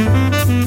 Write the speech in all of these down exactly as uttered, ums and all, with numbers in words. Thank you.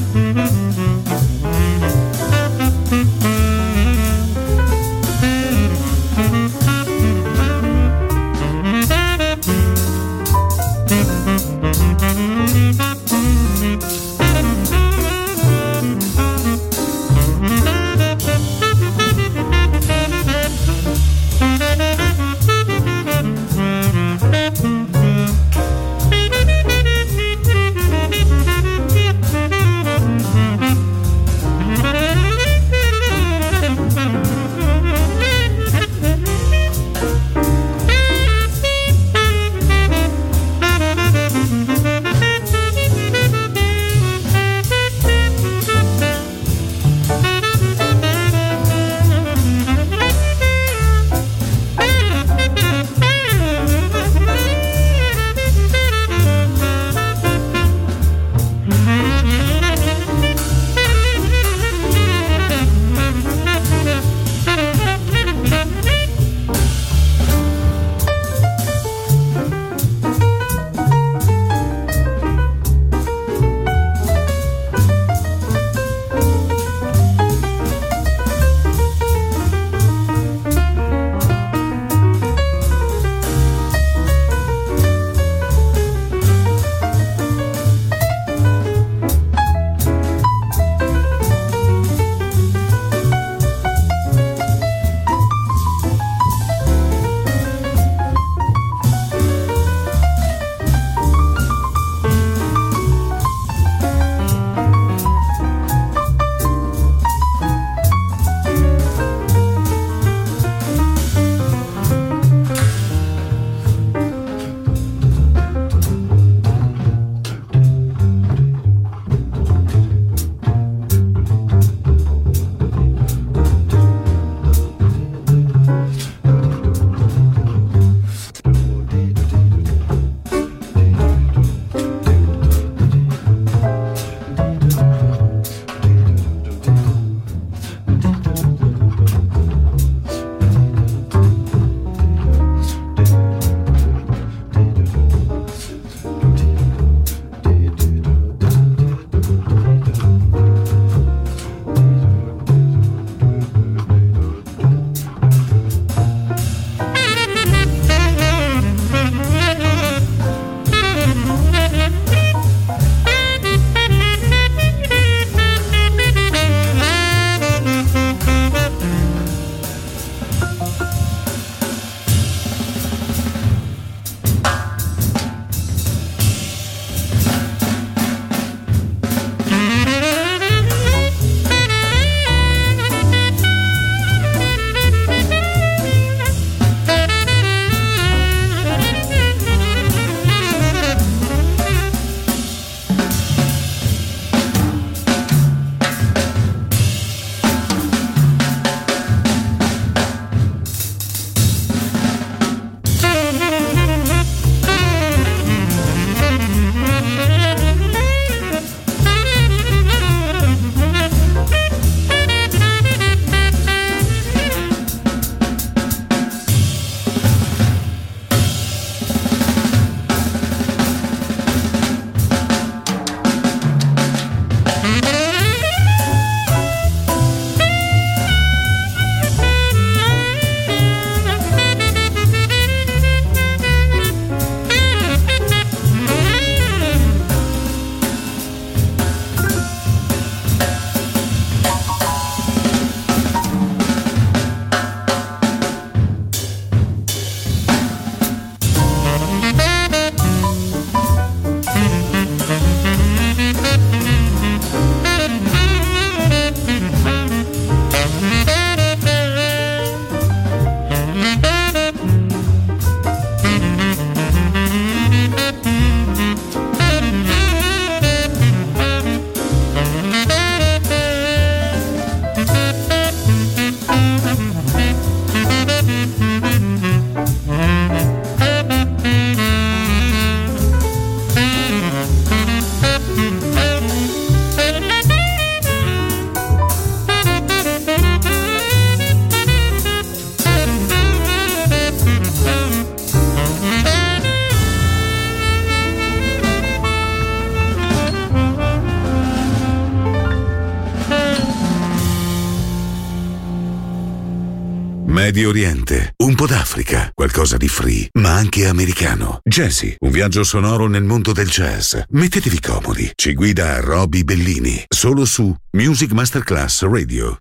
Medio Oriente, un po' d'Africa, qualcosa di free, ma anche americano. Jazzy, un viaggio sonoro nel mondo del jazz. Mettetevi comodi, ci guida Roby Bellini, solo su Music Masterclass Radio.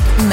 Music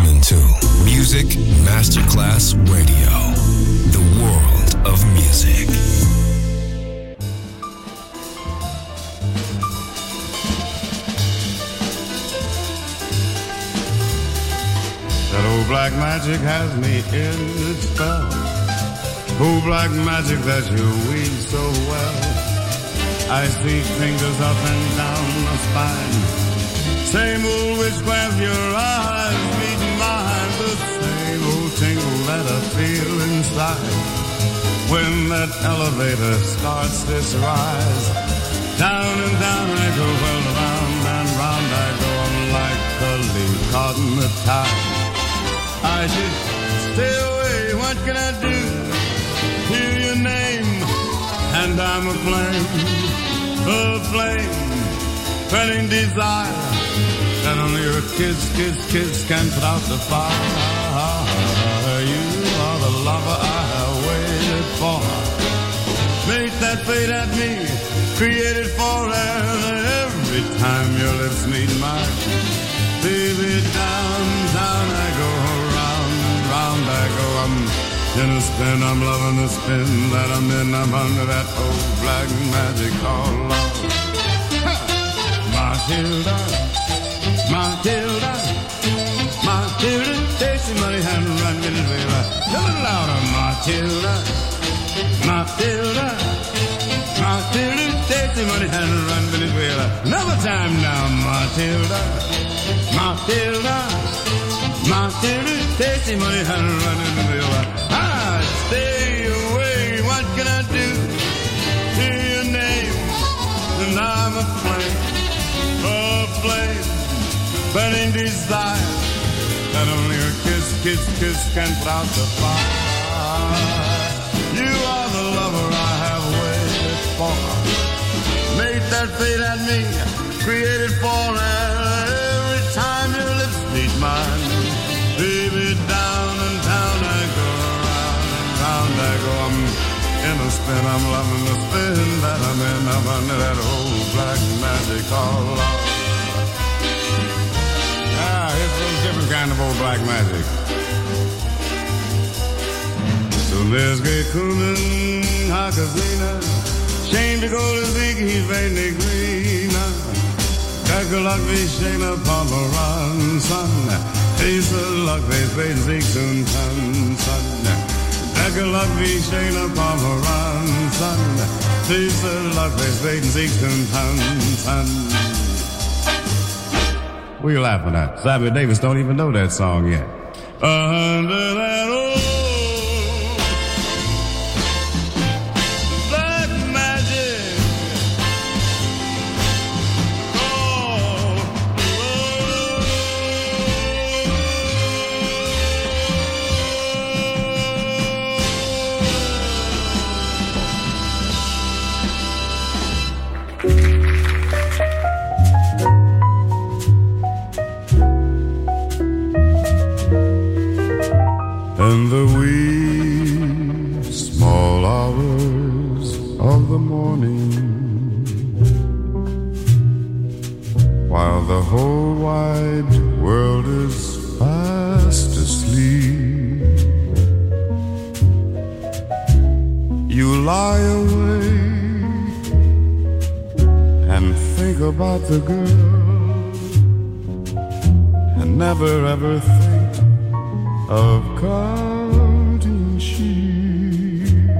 listening to Music Masterclass Radio, the world of music. That old black magic has me in its spell. Old black magic that you weave so well. I see fingers up and down my spine. Same old witchcraft, your eyes meet mine. The same old tingle that I feel inside. When that elevator starts this rise. Down and down I go, well, round and round I go. I'm like a leaf caught in the tide. I should stay away, what can I do? Hear your name, and I'm a flame, a flame, burning desire, that only a kiss, kiss, kiss can put out the fire. You are the lover I have waited for, made that fate at me, created for her. Every time your lips meet mine, baby, down, down I go. Round I go, I'm in a spin, I'm loving the spin that I'm in, I'm under that old black magic all along. Matilda, Matilda, Matilda, take your money hand and run, get it away right. A little louder, Matilda, Matilda, Matilda, take your money hand and run, get it away right. Another time now, Matilda, Matilda, Matilda, take your money and run in the wheel. I stay away, what can I do? Hear your name, and I'm a flame, a flame, burning desire, that only a kiss, kiss, kiss can put out the fire. You are the lover I have waited for, made that fate at me, created for her. Every time your lips meet mine. Baby, down and down I go, round and round I go. I'm in a spin, I'm loving the spin that I'm in. I'm under that old black magic all along. Ah, here's a different kind of old black magic. So there's Grey Cumin, Hakazina. Shame to go to Zeke, he's vainly greener. Kakalavi, Shayna, Pomeran, son. Face of luck, they say Zeke's and tons, son. Back of luck, we shane up on the run, son. Face of luck, they say Zeke's and tons, son. What are you laughing at? Sammy Davis don't even know that song yet. Under that old black magic. Oh. In the wee small hours of the morning, while the whole wide world is fast asleep, you lie awake and think about the girl and never ever think of counting sheep.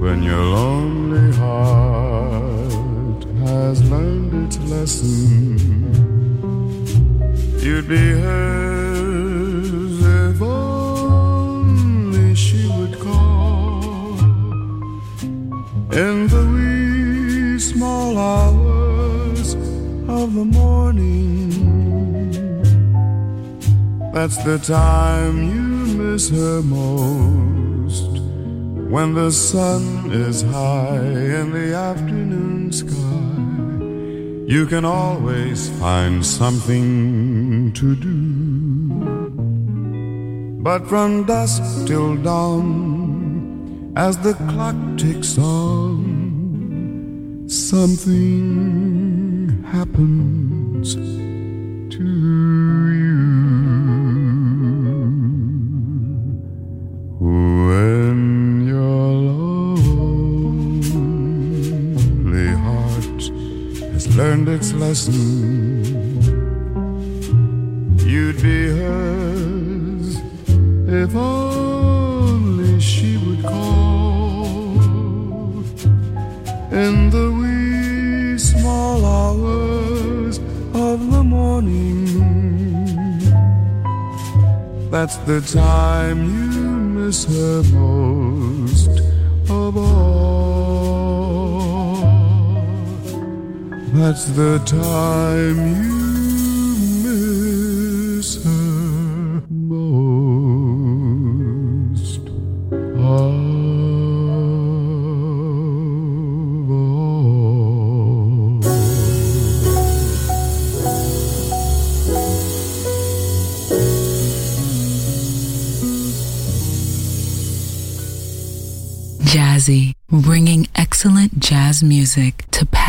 When your lonely heart has learned its lesson, you'd be hers if only she would call. In the wee small hours of the morning, that's the time you miss her most. When the sun is high in the afternoon sky, you can always find something to do. But from dusk till dawn, as the clock ticks on, something happens to you. restless noon. You'd be hers if only she would call. In the wee small hours of the morning, that's the time you miss her most of all. That's the time you miss her most of all. Jazzy, bringing excellent jazz music to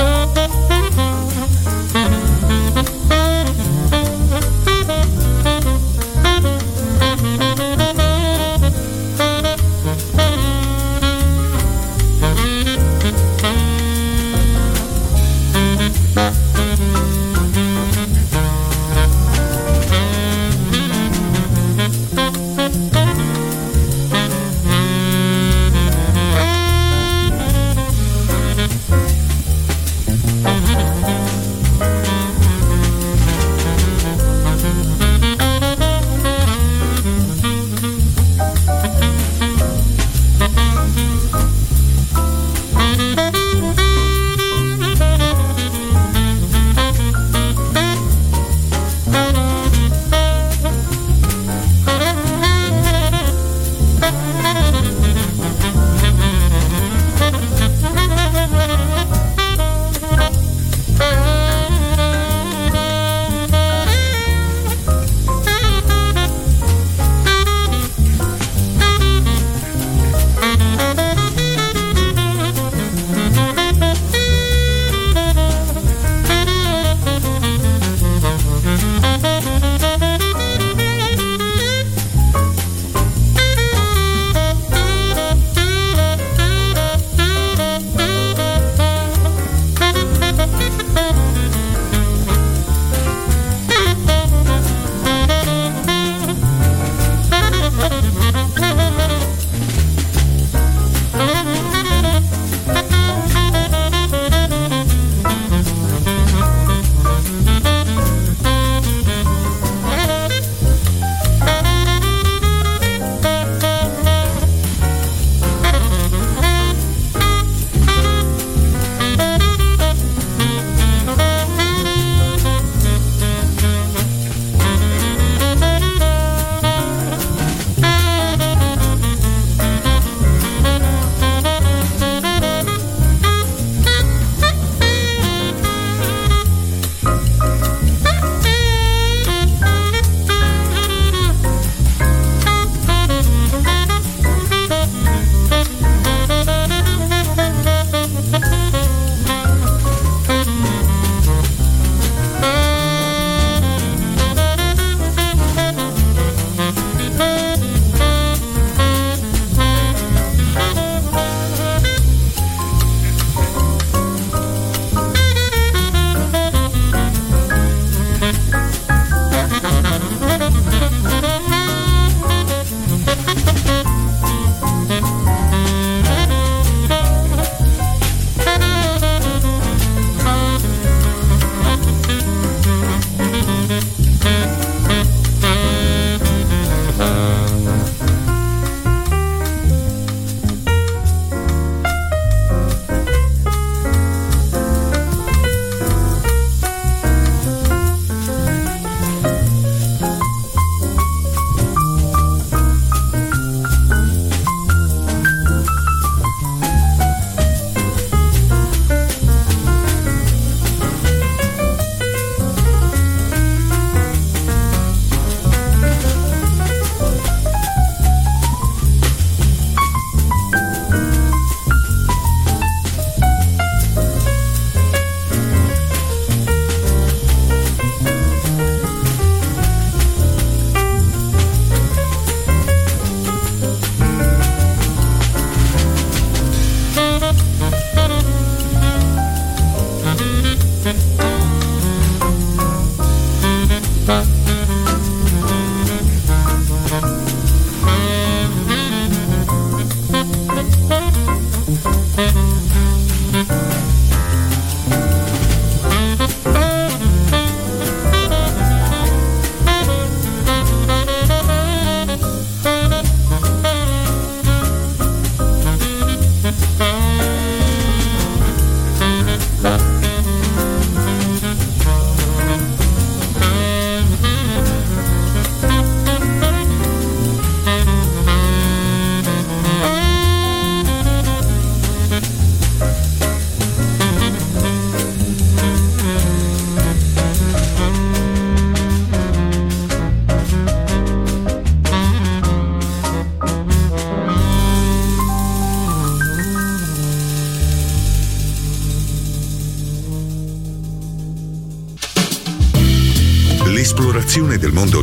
Thank you. L'esplorazione del mondo